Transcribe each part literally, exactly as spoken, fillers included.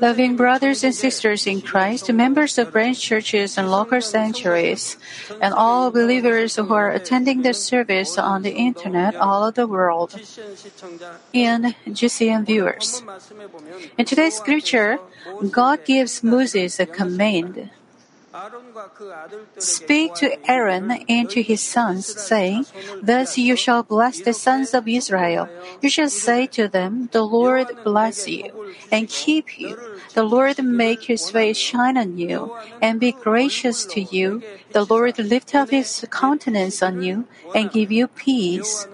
Loving brothers and sisters in Christ, members of branch churches and local sanctuaries, and all believers who are attending this service on the internet all over the world, and G C N viewers. In today's scripture, God gives Moses a command. Speak to Aaron and to his sons, saying, Thus you shall bless the sons of Israel. You shall say to them, The Lord bless you and keep you. The Lord make his face shine on you and be gracious to you. The Lord lift up his countenance on you and give you peace.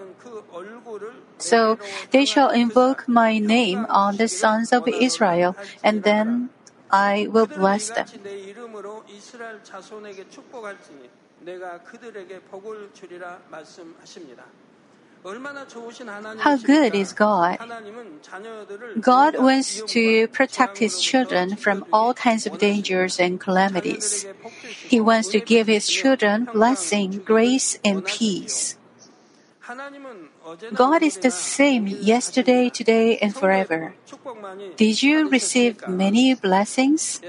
So they shall invoke my name on the sons of Israel, and then I will bless them. How good is God? God wants to protect His children from all kinds of dangers and calamities. He wants to give His children blessing, grace, and peace. God is the same yesterday, today, and forever. Did you receive many blessings?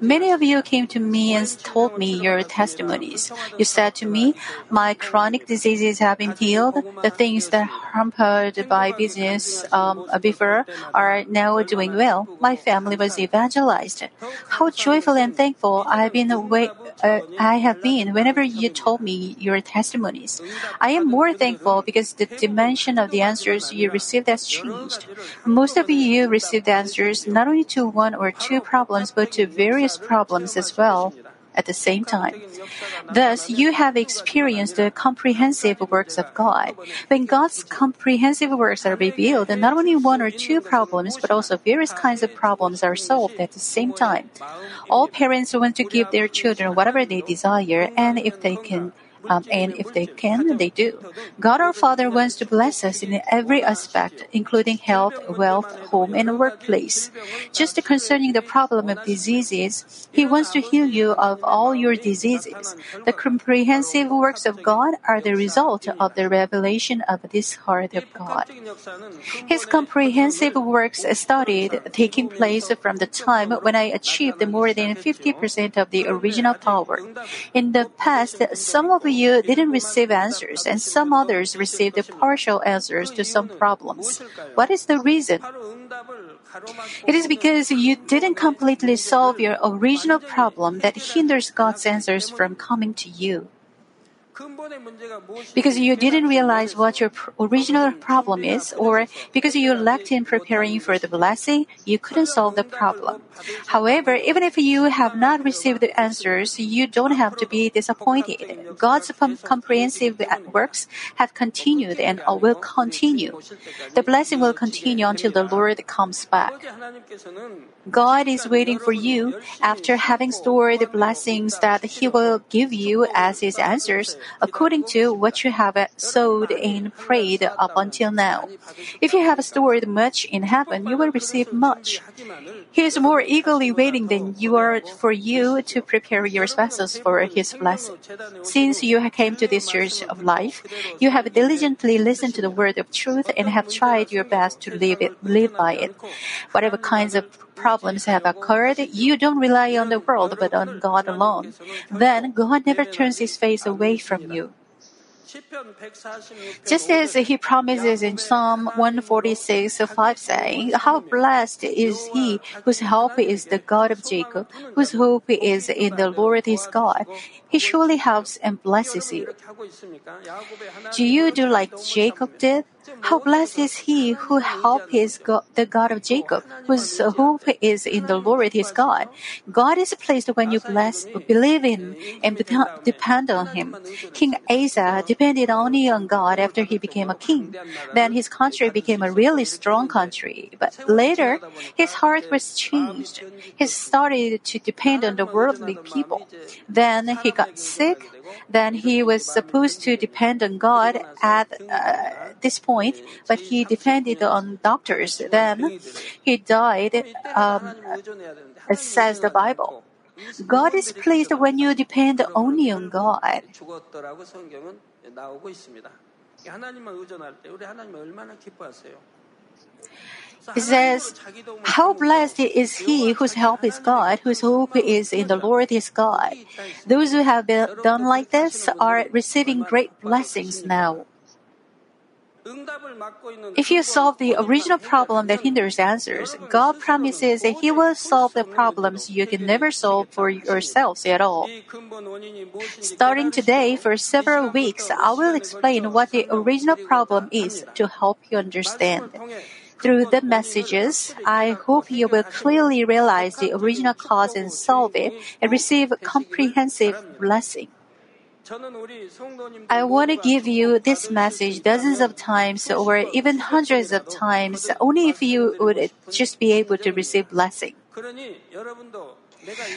Many of you came to me and told me your testimonies. You said to me, my chronic diseases have been healed. The things that hampered by business um, before are now doing well. My family was evangelized. How joyful and thankful I've been away, uh, I have been whenever you told me your testimonies. I am more thankful because the dimension of the answers you received has changed. Most of you received answers not only to one or two problems, but to various problems as well at the same time. Thus, you have experienced the comprehensive works of God. When God's comprehensive works are revealed, not only one or two problems, but also various kinds of problems are solved at the same time. All parents want to give their children whatever they desire, and if they can Um, and if they can, they do. God our Father wants to bless us in every aspect, including health, wealth, home, and workplace. Just concerning the problem of diseases, He wants to heal you of all your diseases. The comprehensive works of God are the result of the revelation of this heart of God. His comprehensive works started taking place from the time when I achieved more than fifty percent of the original power. In the past, some of you didn't receive answers, and some others received partial answers to some problems. What is the reason? It is because you didn't completely solve your original problem that hinders God's answers from coming to you. Because you didn't realize what your pr- original problem is, or because you lacked in preparing for the blessing, you couldn't solve the problem. However, even if you have not received the answers, you don't have to be disappointed. God's comprehensive works have continued and will continue. The blessing will continue until the Lord comes back. God is waiting for you after having stored the blessings that He will give you as His answers, according to what you have sowed and prayed up until now. If you have stored much in heaven, you will receive much. He is more eagerly waiting than you are for you to prepare your vessels for His blessing. Since you came to this church of life, you have diligently listened to the word of truth and have tried your best to live it, live by it. Whatever kinds of problems have occurred, you don't rely on the world but on God alone. Then God never turns His face away from you. Just as He promises in Psalm one forty-six five, saying, How blessed is he whose help is the God of Jacob, whose hope is in the Lord his God. He surely helps and blesses you. Do you do like Jacob did? How blessed is he who helps his God, the God of Jacob, whose hope is in the Lord his God. God is pleased when you bless, believe in, and depend on Him. King Asa depended only on God after he became a king. Then his country became a really strong country. But later, his heart was changed. He started to depend on the worldly people. Then he got sick. Then he was supposed to depend on God at uh, this point, but he depended on doctors. Then he died, um, says the Bible. God is pleased when you depend only on God. It says, "How blessed is he whose help is God, whose hope is in the Lord his God. Those who have been done like this are receiving great blessings now." If you solve the original problem that hinders answers, God promises that He will solve the problems you can never solve for yourselves at all. Starting today, for several weeks, I will explain what the original problem is to help you understand. Through the messages, I hope you will clearly realize the original cause and solve it and receive comprehensive blessing. I want to give you this message dozens of times or even hundreds of times, only if you would just be able to receive blessing.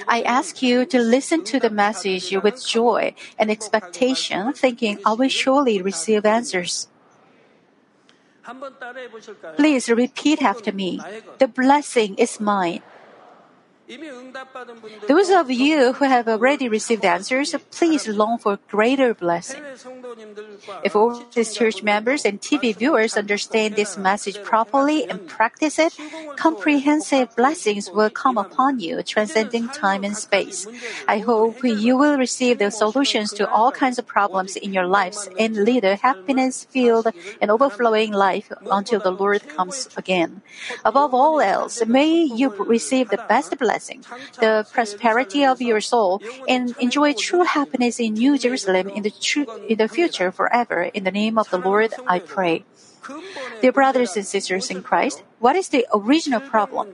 I ask you to listen to the message with joy and expectation, thinking, "I will surely receive answers." Please repeat after me. The blessing is mine. Those of you who have already received answers, please long for greater blessing. If all these church members and T V viewers understand this message properly and practice it, comprehensive blessings will come upon you, transcending time and space. I hope you will receive the solutions to all kinds of problems in your lives and lead a happiness-filled and overflowing life until the Lord comes again. Above all else, may you receive the best blessing, the prosperity of your soul, and enjoy true happiness in New Jerusalem in the tr- in the future forever. In the name of the Lord, I pray. Dear brothers and sisters in Christ, what is the original problem?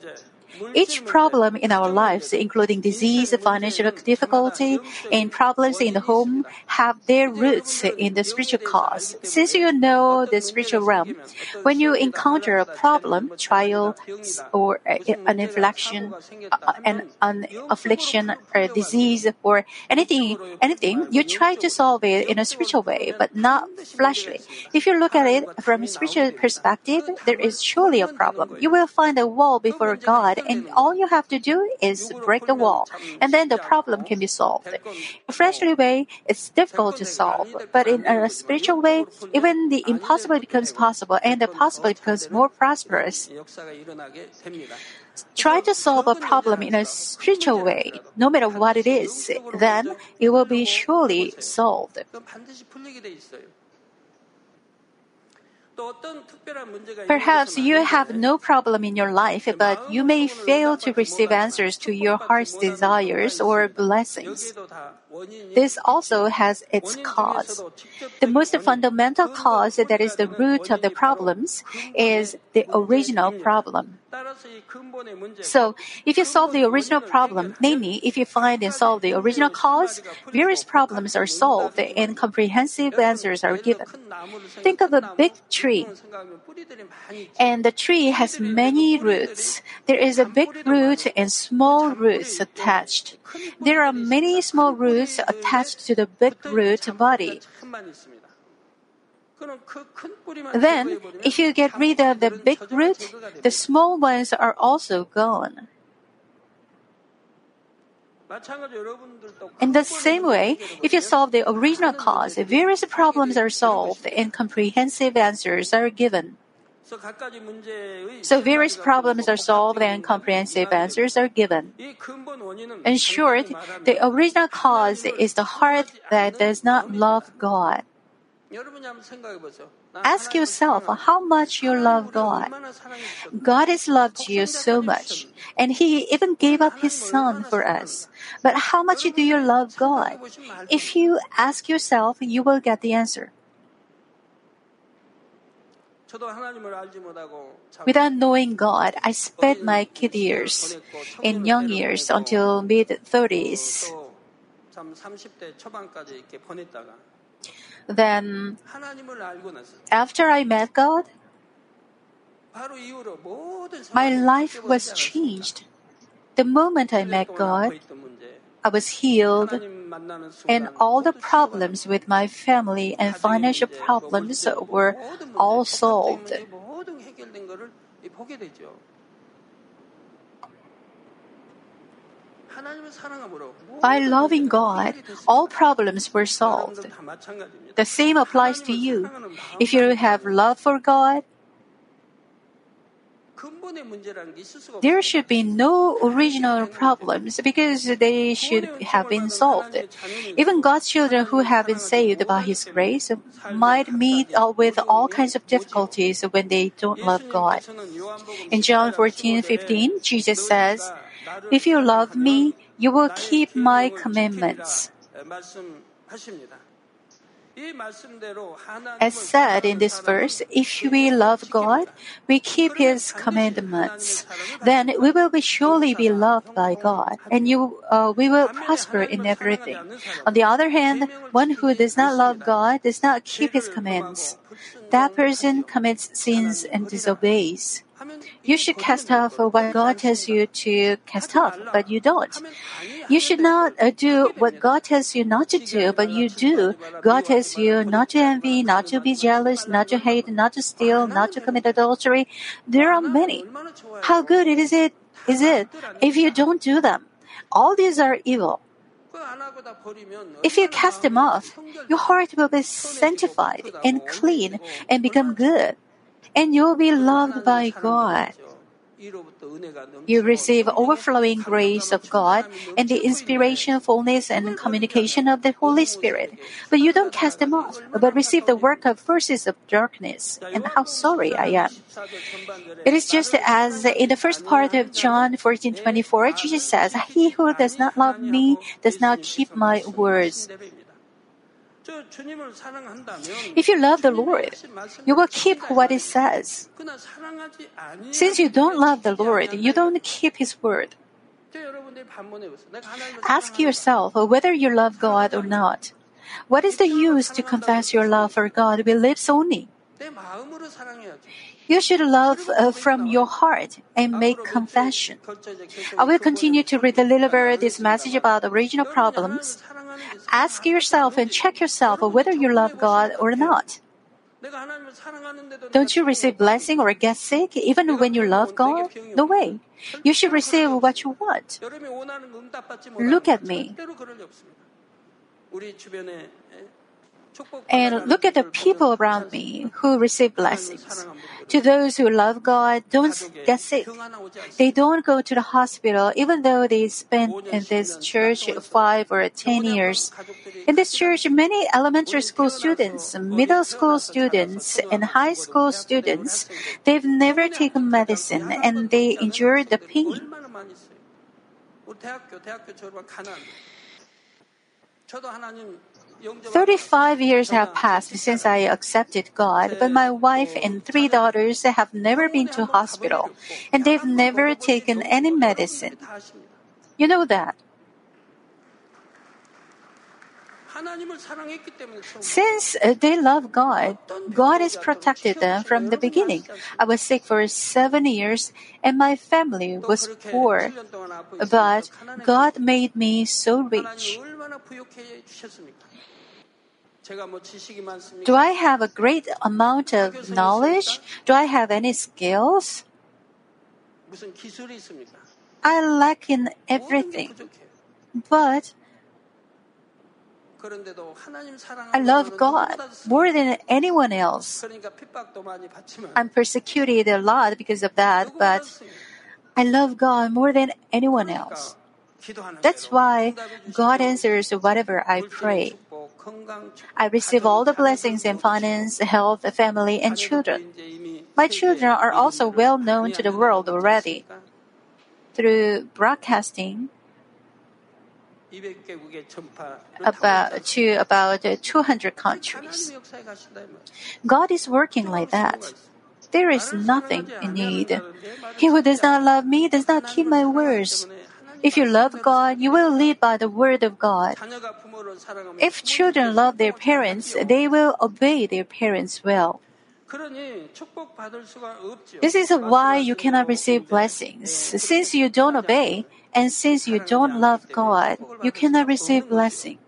Each problem in our lives, including disease, financial difficulty, and problems in the home, have their roots in the spiritual cause. Since you know the spiritual realm, when you encounter a problem, trial, or an affliction, an, an affliction, or disease, or anything, anything, you try to solve it in a spiritual way, but not fleshly. If you look at it from a spiritual perspective, there is surely a problem. You will find a wall before God, and all you have to do is break the wall, and then the problem can be solved. In a fleshly way, it's difficult to solve, but in a spiritual way, even the impossible becomes possible, and the possible becomes more prosperous. Try to solve a problem in a spiritual way, no matter what it is, then it will be surely solved. Perhaps you have no problem in your life, but you may fail to receive answers to your heart's desires or blessings. This also has its cause. The most fundamental cause that is the root of the problems is the original problem. So, if you solve the original problem, namely, if you find and solve the original cause, various problems are solved and comprehensive answers are given. Think of a big tree, and the tree has many roots. There is a big root and small roots attached. There are many small roots attached to the big root body. Then, if you get rid of the big root, the small ones are also gone. In the same way, if you solve the original cause, various problems are solved and comprehensive answers are given. So various problems are solved and comprehensive answers are given. In short, the original cause is the heart that does not love God. Ask yourself how much you love God. God has loved you so much, and He even gave up His Son for us. But how much do you love God? If you ask yourself, you will get the answer. Without knowing God, I spent my kid years and young years until mid-thirties. Then, after I met God, my life was changed. The moment I met God, I was healed, and all the problems with my family and financial problems were all solved. By loving God, all problems were solved. The same applies to you. If you have love for God, There should be no original problems because they should have been solved. Even God's children who have been saved by His grace might meet with all kinds of difficulties when they don't love God. In John fourteen fifteen, Jesus says, "If you love me, you will keep my commandments." As said in this verse, if we love God, we keep His commandments. Then we will be surely be loved by God, and you, uh, we will prosper in everything. On the other hand, one who does not love God does not keep His commands. That person commits sins and disobeys. You should cast off what God tells you to cast off, but you don't. You should not do what God tells you not to do, but you do. God tells you not to envy, not to be jealous, not to hate, not to steal, not to commit adultery. There are many. How good is it, is it if you don't do them? All these are evil. If you cast them off, your heart will be sanctified and clean and become good. And you'll be loved by God. You receive overflowing grace of God and the inspiration, fullness, and communication of the Holy Spirit. But you don't cast them off, but receive the work of forces of darkness. And how sorry I am. It is just as in the first part of John fourteen twenty-four, Jesus says, "He who does not love me does not keep my words." If you love the Lord, you will keep what He says. Since you don't love the Lord, you don't keep His word. Ask yourself whether you love God or not. What is the use to confess your love for God with lips only? You should love uh, from your heart and make confession. I will continue to deliver this message about original problems. Ask yourself and check yourself whether you love God or not. Don't you receive blessing or get sick even when you love God? No way. You should receive what you want. Look at me. And look at the people around me who receive blessings. To those who love God, don't get sick. They don't go to the hospital even though they spent in this church five or ten years. In this church, many elementary school students, middle school students, and high school students, they've never taken medicine and they endure the pain. thirty-five years have passed since I accepted God, but my wife and three daughters have never been to hospital, and they've never taken any medicine. You know that. Since they love God, God has protected them from the beginning. I was sick for seven years, and my family was poor, but God made me so rich. Do I have a great amount of knowledge? Do I have any skills? I lack in everything, but I love God more than anyone else. I'm persecuted a lot because of that, but I love God more than anyone else. That's why God answers whatever I pray. I receive all the blessings in finance, health, family, and children. My children are also well known to the world already. Through broadcasting, About, to about two hundred countries. God is working like that. There is nothing in need. He who does not love me does not keep my words. If you love God, you will lead by the word of God. If children love their parents, they will obey their parents well. This is why you cannot receive blessings. Since you don't obey, and since you don't love God, you cannot receive blessing.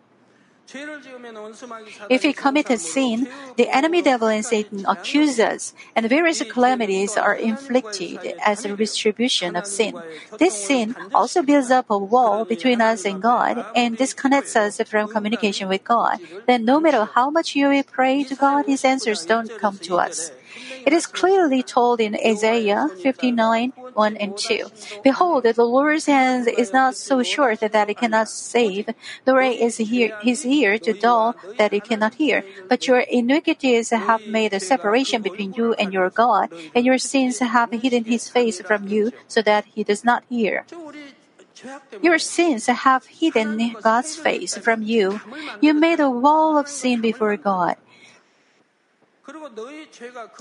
If we commit a sin, the enemy devil and Satan accuse us, and various calamities are inflicted as a retribution of sin. This sin also builds up a wall between us and God, and disconnects us from communication with God. Then no matter how much you pray to God, His answers don't come to us. It is clearly told in Isaiah fifty-nine, one and two. Behold, the Lord's hand is not so short that it cannot save, nor is his ear too dull that it cannot hear. But your iniquities have made a separation between you and your God, and your sins have hidden his face from you so that he does not hear. Your sins have hidden God's face from you. You made a wall of sin before God.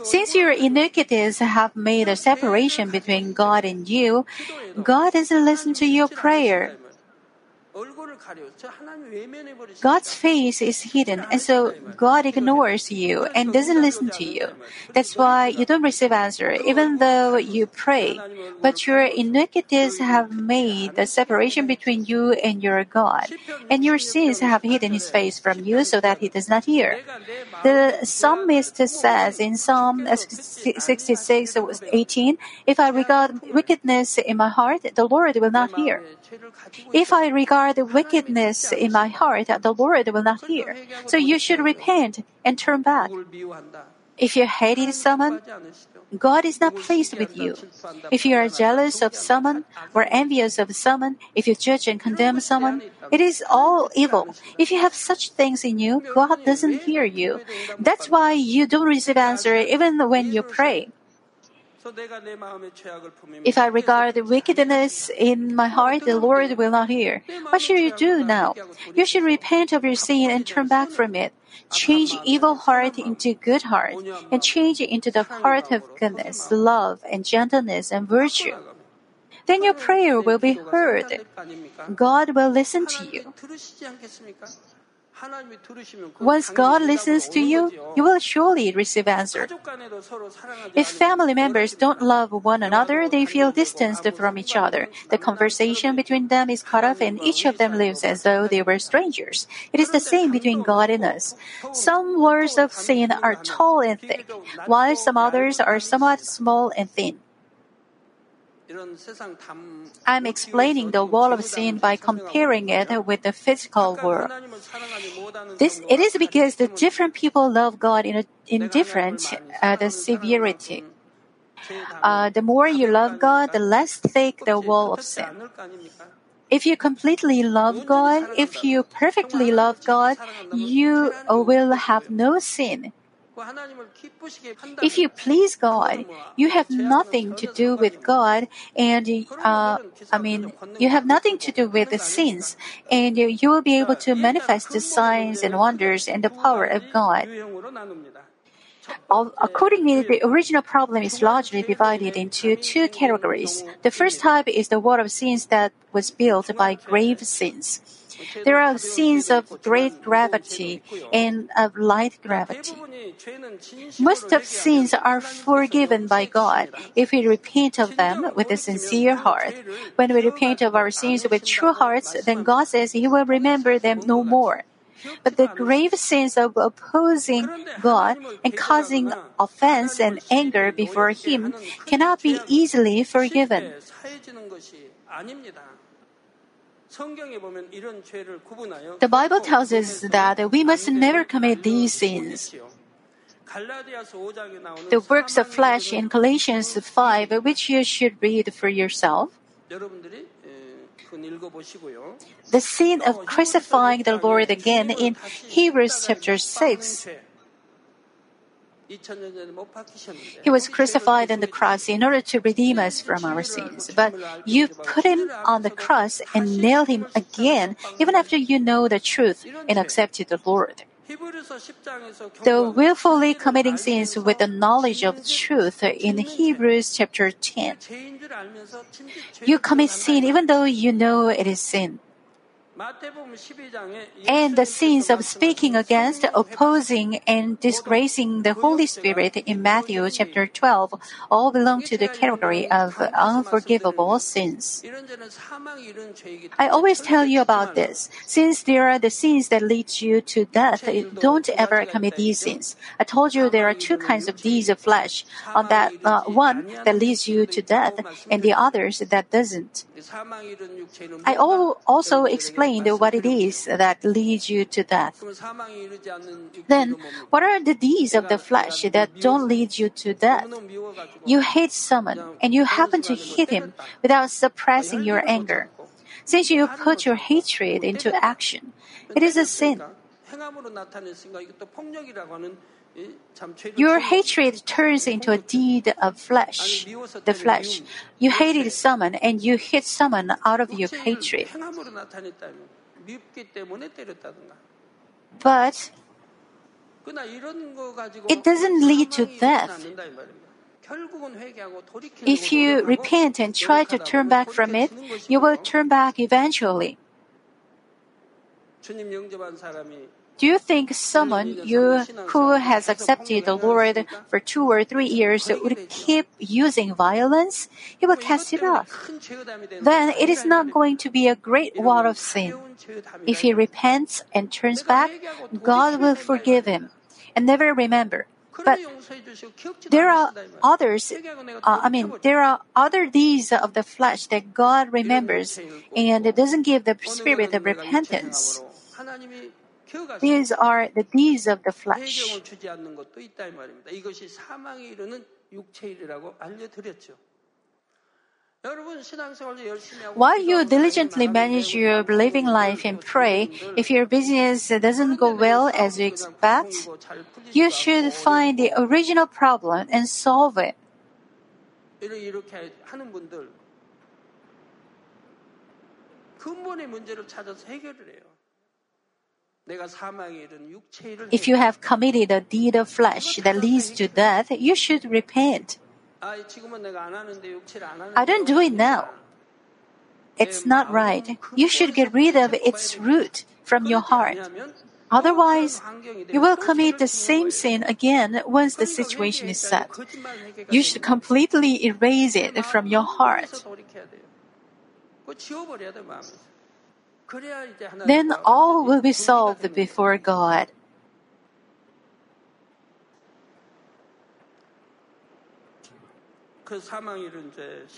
Since your iniquities have made a separation between God and you, God doesn't listen to your prayer. God's face is hidden, and so God ignores you and doesn't listen to you. That's why you don't receive answer, even though you pray. But your iniquities have made the separation between you and your God, and your sins have hidden his face from you so that he does not hear. The psalmist says in Psalm sixty-six, eighteen, "If I regard wickedness in my heart, the Lord will not hear. If I regard the wickedness in my heart, the Lord will not hear." So you should repent and turn back. If you hated someone, God is not pleased with you. If you are jealous of someone or envious of someone, if you judge and condemn someone, it is all evil. If you have such things in you, God doesn't hear you. That's why you don't receive answer even when you pray. If I regard the wickedness in my heart, the Lord will not hear. What should you do now? You should repent of your sin and turn back from it. Change evil heart into good heart, and change it into the heart of goodness, love, and gentleness, and virtue. Then your prayer will be heard. God will listen to you. Once God listens to you, you will surely receive answer. If family members don't love one another, they feel distanced from each other. The conversation between them is cut off, and each of them lives as though they were strangers. It is the same between God and us. Some words of sin are tall and thick, while some others are somewhat small and thin. I'm explaining the wall of sin by comparing it with the physical world. This, it is because the different people love God in, a, in different uh, the severity. Uh, the more you love God, the less thick the wall of sin. If you completely love God, if you perfectly love God, you will have no sin. If you please God, you have nothing to do with God, and uh, I mean, you have nothing to do with the sins, and you will be able to manifest the signs and wonders and the power of God. Accordingly, the original problem is largely divided into two categories. The first type is the wall of sins that was built by grave sins. There are sins of great gravity and of light gravity. Most of sins are forgiven by God if we repent of them with a sincere heart. When we repent of our sins with true hearts, then God says He will remember them no more. But the grave sins of opposing God and causing offense and anger before Him cannot be easily forgiven. The Bible tells us that we must never commit these sins. The works of flesh in Galatians five, which you should read for yourself. The sin of crucifying the Lord again in Hebrews chapter six. He was crucified on the cross in order to redeem us from our sins. But you put him on the cross and nailed him again, even after you know the truth and accepted the Lord. The willfully committing sins with the knowledge of truth in Hebrews chapter ten. You commit sin even though you know it is sin. And the sins of speaking against, opposing, and disgracing the Holy Spirit in Matthew chapter twelve all belong to the category of unforgivable sins. I always tell you about this. Since there are the sins that lead you to death, don't ever commit these sins. I told you there are two kinds of deeds of flesh, on that uh, one that leads you to death, and the others that doesn't. I also explained what it is that leads you to death. Then, what are the deeds of the flesh that don't lead you to death? You hate someone, and you happen to hit him without suppressing your anger. Since you put your hatred into action, it is a sin. Your hatred turns into a deed of flesh, the flesh. You hated someone and you hit someone out of your hatred. But it doesn't lead to death. If you repent and try to turn back from it, you will turn back eventually. Do you think someone you, who has accepted the Lord for two or three years would keep using violence? He will cast it off. Then it is not going to be a great wall of sin. If he repents and turns back, God will forgive him and never remember. But there are others, uh, I mean, there are other deeds of the flesh that God remembers and it doesn't give the spirit of repentance. These are the deeds of the flesh. While you diligently manage your living life and pray, if your business doesn't go well as you expect, you should find the original problem and solve it. If you have committed a deed of flesh that leads to death, you should repent. I don't do it now. It's not right. You should get rid of its root from your heart. Otherwise, you will commit the same sin again once the situation is set. You should completely erase it from your heart. Then all will be solved before God.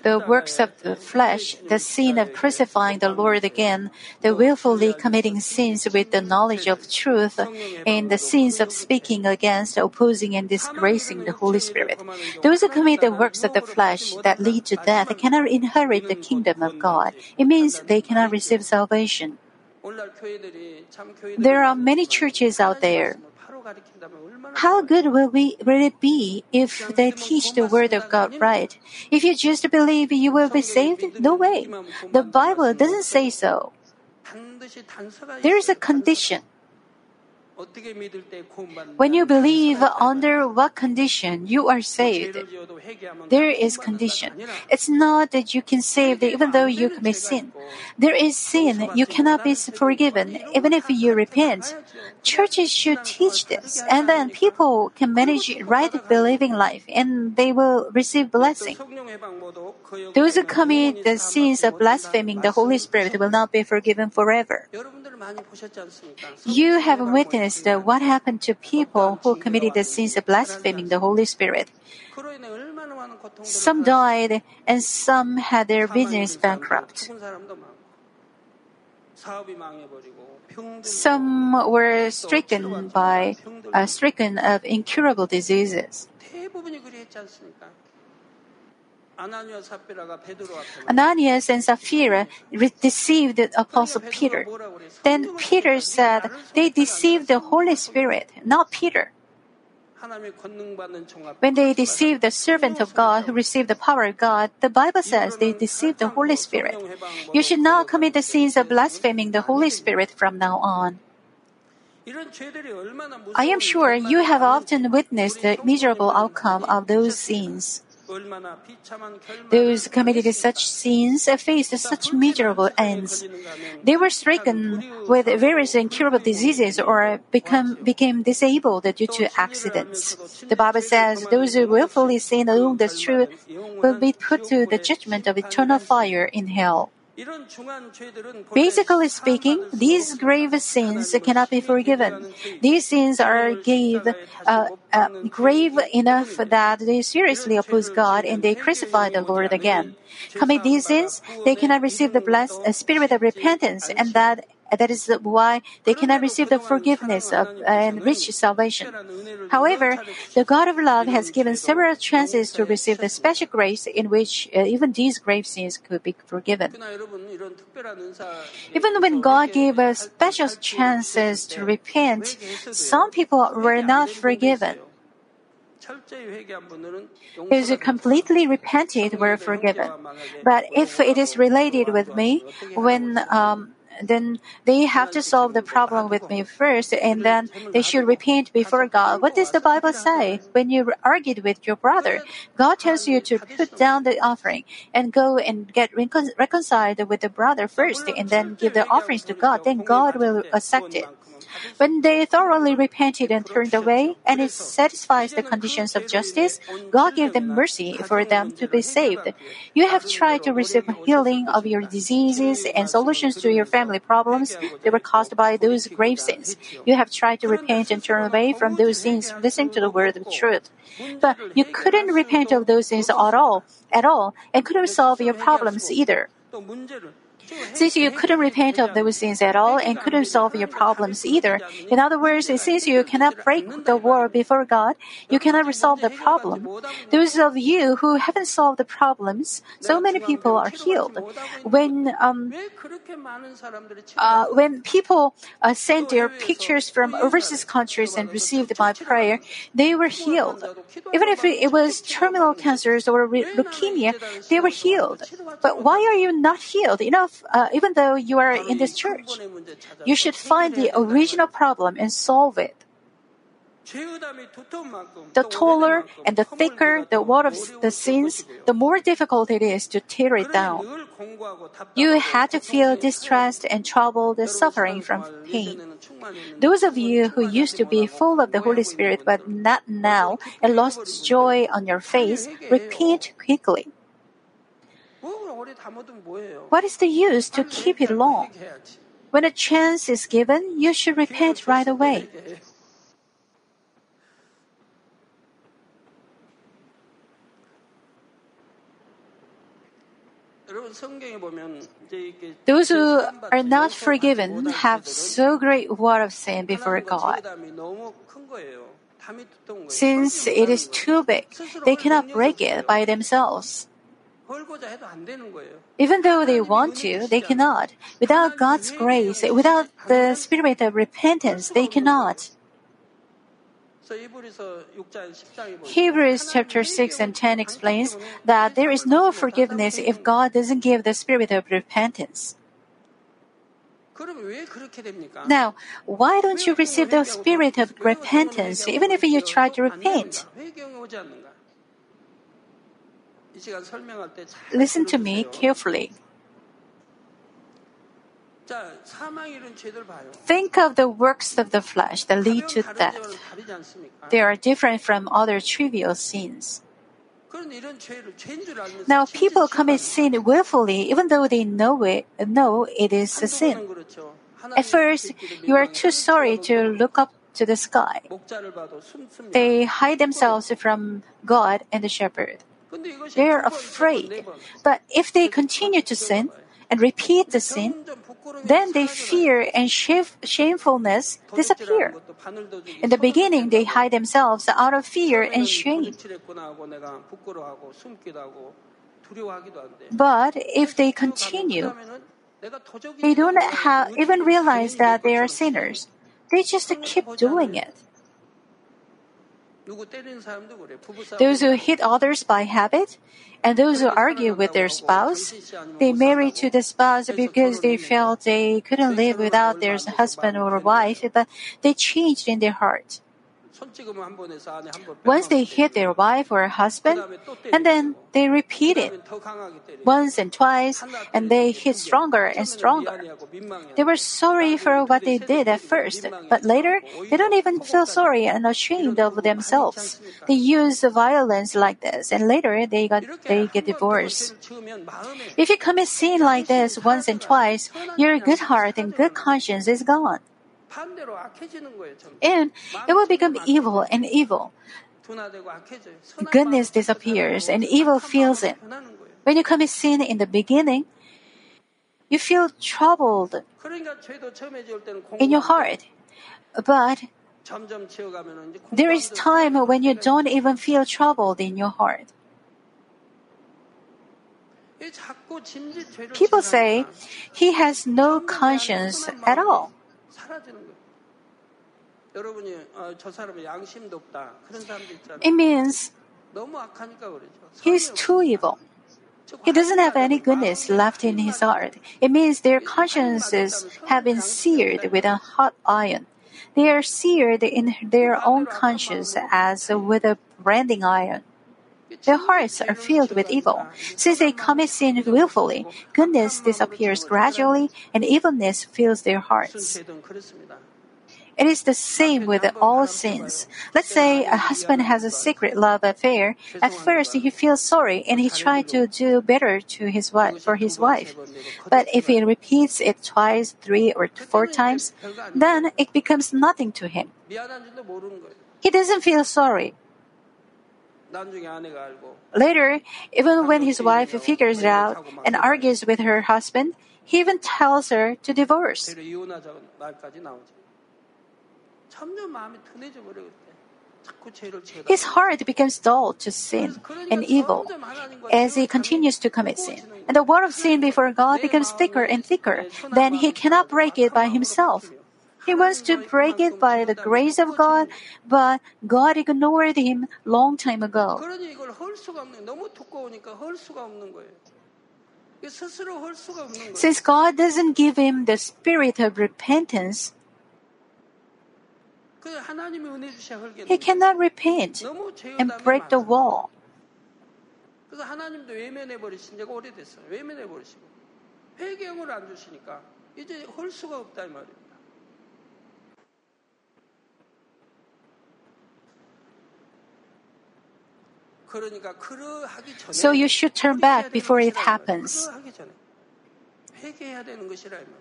The works of the flesh, the sin of crucifying the Lord again, the willfully committing sins with the knowledge of truth, and the sins of speaking against, opposing, and disgracing the Holy Spirit. Those who commit the works of the flesh that lead to death cannot inherit the kingdom of God. It means they cannot receive salvation. There are many churches out there. How good will, we, will it be if they teach the Word of God right? If you just believe you will be saved? No way. The Bible doesn't say so. There is a condition. When you believe, under what condition you are saved? There is condition. It's not that you can save even though you commit sin. There is sin you cannot be forgiven even if you repent. Churches should teach this, and then people can manage right believing life and they will receive blessing. Those who commit the sins of blaspheming the Holy Spirit will not be forgiven forever. You have witnessed what happened to people who committed the sins of blaspheming the Holy Spirit. Some died and some had their business bankrupt. Some were stricken by uh, stricken of incurable diseases. Ananias and Sapphira deceived the Apostle Peter. Then Peter said they deceived the Holy Spirit, not Peter. When they deceived the servant of God who received the power of God, the Bible says they deceived the Holy Spirit. You should not commit the sins of blaspheming the Holy Spirit from now on. I am sure you have often witnessed the miserable outcome of those sins. Those who committed such sins faced such miserable ends. They were stricken with various incurable diseases or become, became disabled due to accidents. The Bible says those who willfully sin along the truth will be put to the judgment of eternal fire in hell. Basically speaking, these grave sins cannot be forgiven. These sins are grave, uh, uh, grave enough that they seriously oppose God and they crucify the Lord again. Commit these sins, they cannot receive the blessed spirit of repentance, and that That is why they cannot receive the forgiveness of, uh, and reach salvation. However, the God of love has given several chances to receive the special grace in which uh, even these grave sins could be forgiven. Even when God gave us special chances to repent, some people were not forgiven. Those who completely repented were forgiven. But if it is related with me, when... Um, then they have to solve the problem with me first, and then they should repent before God. What does the Bible say? When you argued with your brother, God tells you to put down the offering and go and get recon- reconciled with the brother first, and then give the offerings to God. Then God will accept it. When they thoroughly repented and turned away, and it satisfies the conditions of justice, God gave them mercy for them to be saved. You have tried to receive healing of your diseases and solutions to your family problems that were caused by those grave sins. You have tried to repent and turn away from those sins, listening to the word of truth. But you couldn't repent of those sins at all, at all, and couldn't solve your problems either. Since you couldn't repent of those sins at all and couldn't solve your problems either, in other words, since you cannot break the wall before God, you cannot resolve the problem. Those of you who haven't solved the problems, so many people are healed. When um, uh, when people uh, sent their pictures from overseas countries and received my prayer, they were healed. Even if it was terminal cancers or re- leukemia, they were healed. But why are you not healed? Enough. Uh, even though you are in this church, you should find the original problem and solve it. The taller and the thicker the wall of the sins, the more difficult it is to tear it down. You had to feel distressed and troubled, suffering from pain. Those of you who used to be full of the Holy Spirit but not now and lost joy on your face, repent quickly. What is the use to keep it long? When a chance is given, you should repent right away. Those who are not forgiven have so great war of sin before God. Since it is too big, they cannot break it by themselves. Even though they want to, they cannot. Without God's grace, without the spirit of repentance, they cannot. Hebrews chapter six and ten explains that there is no forgiveness if God doesn't give the spirit of repentance. Now, why don't you receive the spirit of repentance even if you try to repent? Listen to me carefully. Think of the works of the flesh that lead to death. They are different from other trivial sins. Now, people commit sin willfully even though they know it, know it is a sin. At first, you are too sorry to look up to the sky. They hide themselves from God and the shepherd. They are afraid. But if they continue to sin and repeat the sin, then they fear and shamefulness disappear. In the beginning, they hide themselves out of fear and shame. But if they continue, they don't have, even realize that they are sinners. They just keep doing it. Those who hit others by habit and those who argue with their spouse, they marry to the spouse because they felt they couldn't live without their husband or wife, but they changed in their heart. Once they hit their wife or husband, and then they repeat it once and twice, and they hit stronger and stronger. They were sorry for what they did at first, but later they don't even feel sorry and ashamed of themselves. They use violence like this, and later they got they get divorced. If you commit sin like this once and twice, your good heart and good conscience is gone. And it will become evil and evil. Goodness disappears and evil fills in. When you commit sin in the beginning, you feel troubled in your heart. But there is time when you don't even feel troubled in your heart. People say, he has no conscience at all. It means he's too evil. He doesn't have any goodness left in his heart. It means their consciences have been seared with a hot iron. They are seared in their own conscience as with a branding iron. Their hearts are filled with evil. Since they commit sin willfully, goodness disappears gradually, and evilness fills their hearts. It is the same with all sins. Let's say a husband has a secret love affair. At first, he feels sorry and he tries to do better to his wife, for his wife. But if he repeats it twice, three, or four times, then it becomes nothing to him. He doesn't feel sorry. Later, even when his wife figures it out and argues with her husband, he even tells her to divorce. His heart becomes dull to sin and evil as he continues to commit sin. And the wall of sin before God becomes thicker and thicker. Then he cannot break it by himself. He wants to break it by the grace of God, but God ignored him long time ago. Since God doesn't give him the spirit of repentance, he cannot repent and break the wall. So you should turn back before it happens.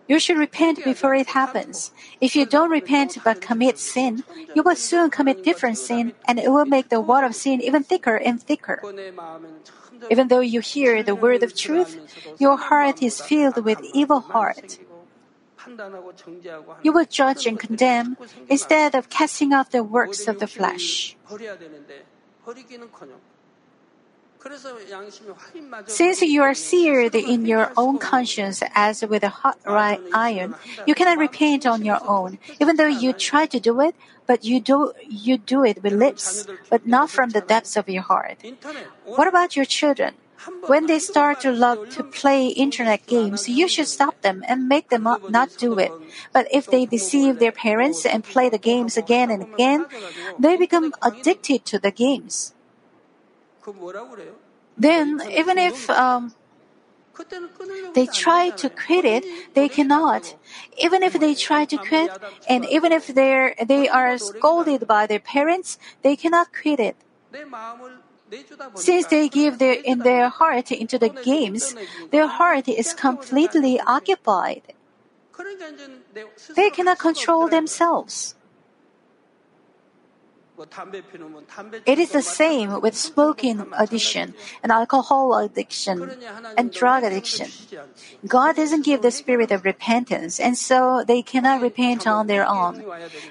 You should repent before it happens. If you don't repent but commit sin, you will soon commit different sin, and it will make the wall of sin even thicker and thicker. Even though you hear the word of truth, your heart is filled with evil heart. You will judge and condemn instead of casting off the works of the flesh. Since you are seared in your own conscience as with a hot iron, you cannot repent on your own, even though you try to do it, but you do, you do it with lips, but not from the depths of your heart. What about your children? When they start to love to play internet games, you should stop them and make them not do it. But if they deceive their parents and play the games again and again, they become addicted to the games. Then, even if um, they try to quit it, they cannot. Even if they try to quit, and even if they're, they are scolded by their parents, they cannot quit it. Since they give their, in their heart into the games, their heart is completely occupied. They cannot control themselves. It is the same with smoking addiction and alcohol addiction and drug addiction. God doesn't give the spirit of repentance, and so they cannot repent on their own.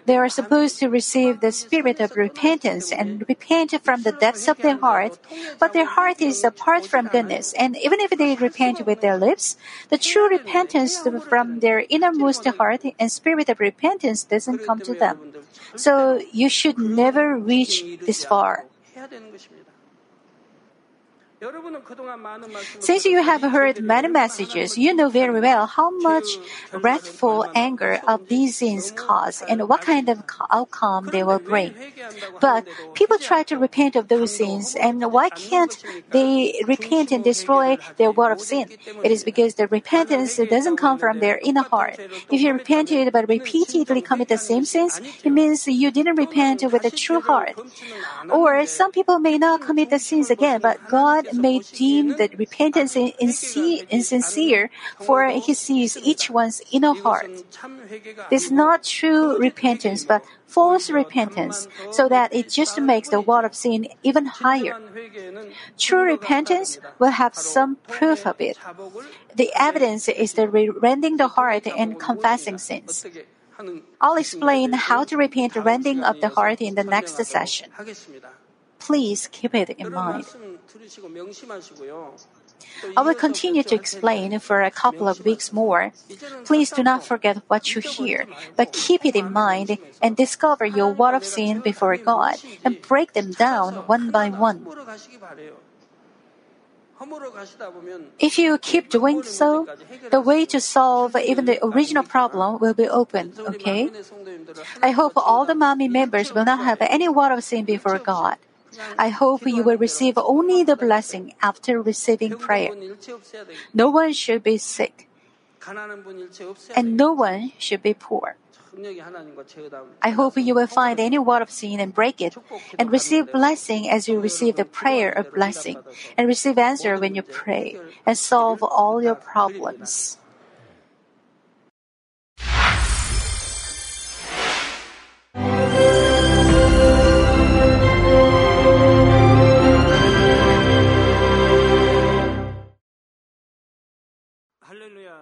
They are supposed to receive the spirit of repentance and repent from the depths of their heart, but their heart is apart from goodness, and even if they repent with their lips, the true repentance from their innermost heart and spirit of repentance doesn't come to them. So you should never reach this far. Since you have heard many messages, you know very well how much wrathful anger of these sins cause and what kind of outcome they will bring. But people try to repent of those sins, and why can't they repent and destroy their world of sin? It is because the repentance doesn't come from their inner heart. If you repented but repeatedly commit the same sins, it means you didn't repent with a true heart. Or some people may not commit the sins again, but God may deem the repentance insincere, for He sees each one's inner heart. This is not true repentance, but false repentance, so that it just makes the wall of sin even higher. True repentance will have some proof of it. The evidence is the rending the heart and confessing sins. I'll explain how to repent the rending of the heart in the next session. Please keep it in mind. I will continue to explain for a couple of weeks more. Please do not forget what you hear, but keep it in mind and discover your wall of sin before God and break them down one by one. If you keep doing so, the way to solve even the original problem will be open, okay? I hope all the Mami members will not have any wall of sin before God. I hope you will receive only the blessing after receiving prayer. No one should be sick, and no one should be poor. I hope you will find any wall of sin and break it, and receive blessing as you receive the prayer of blessing, and receive answer when you pray, and solve all your problems.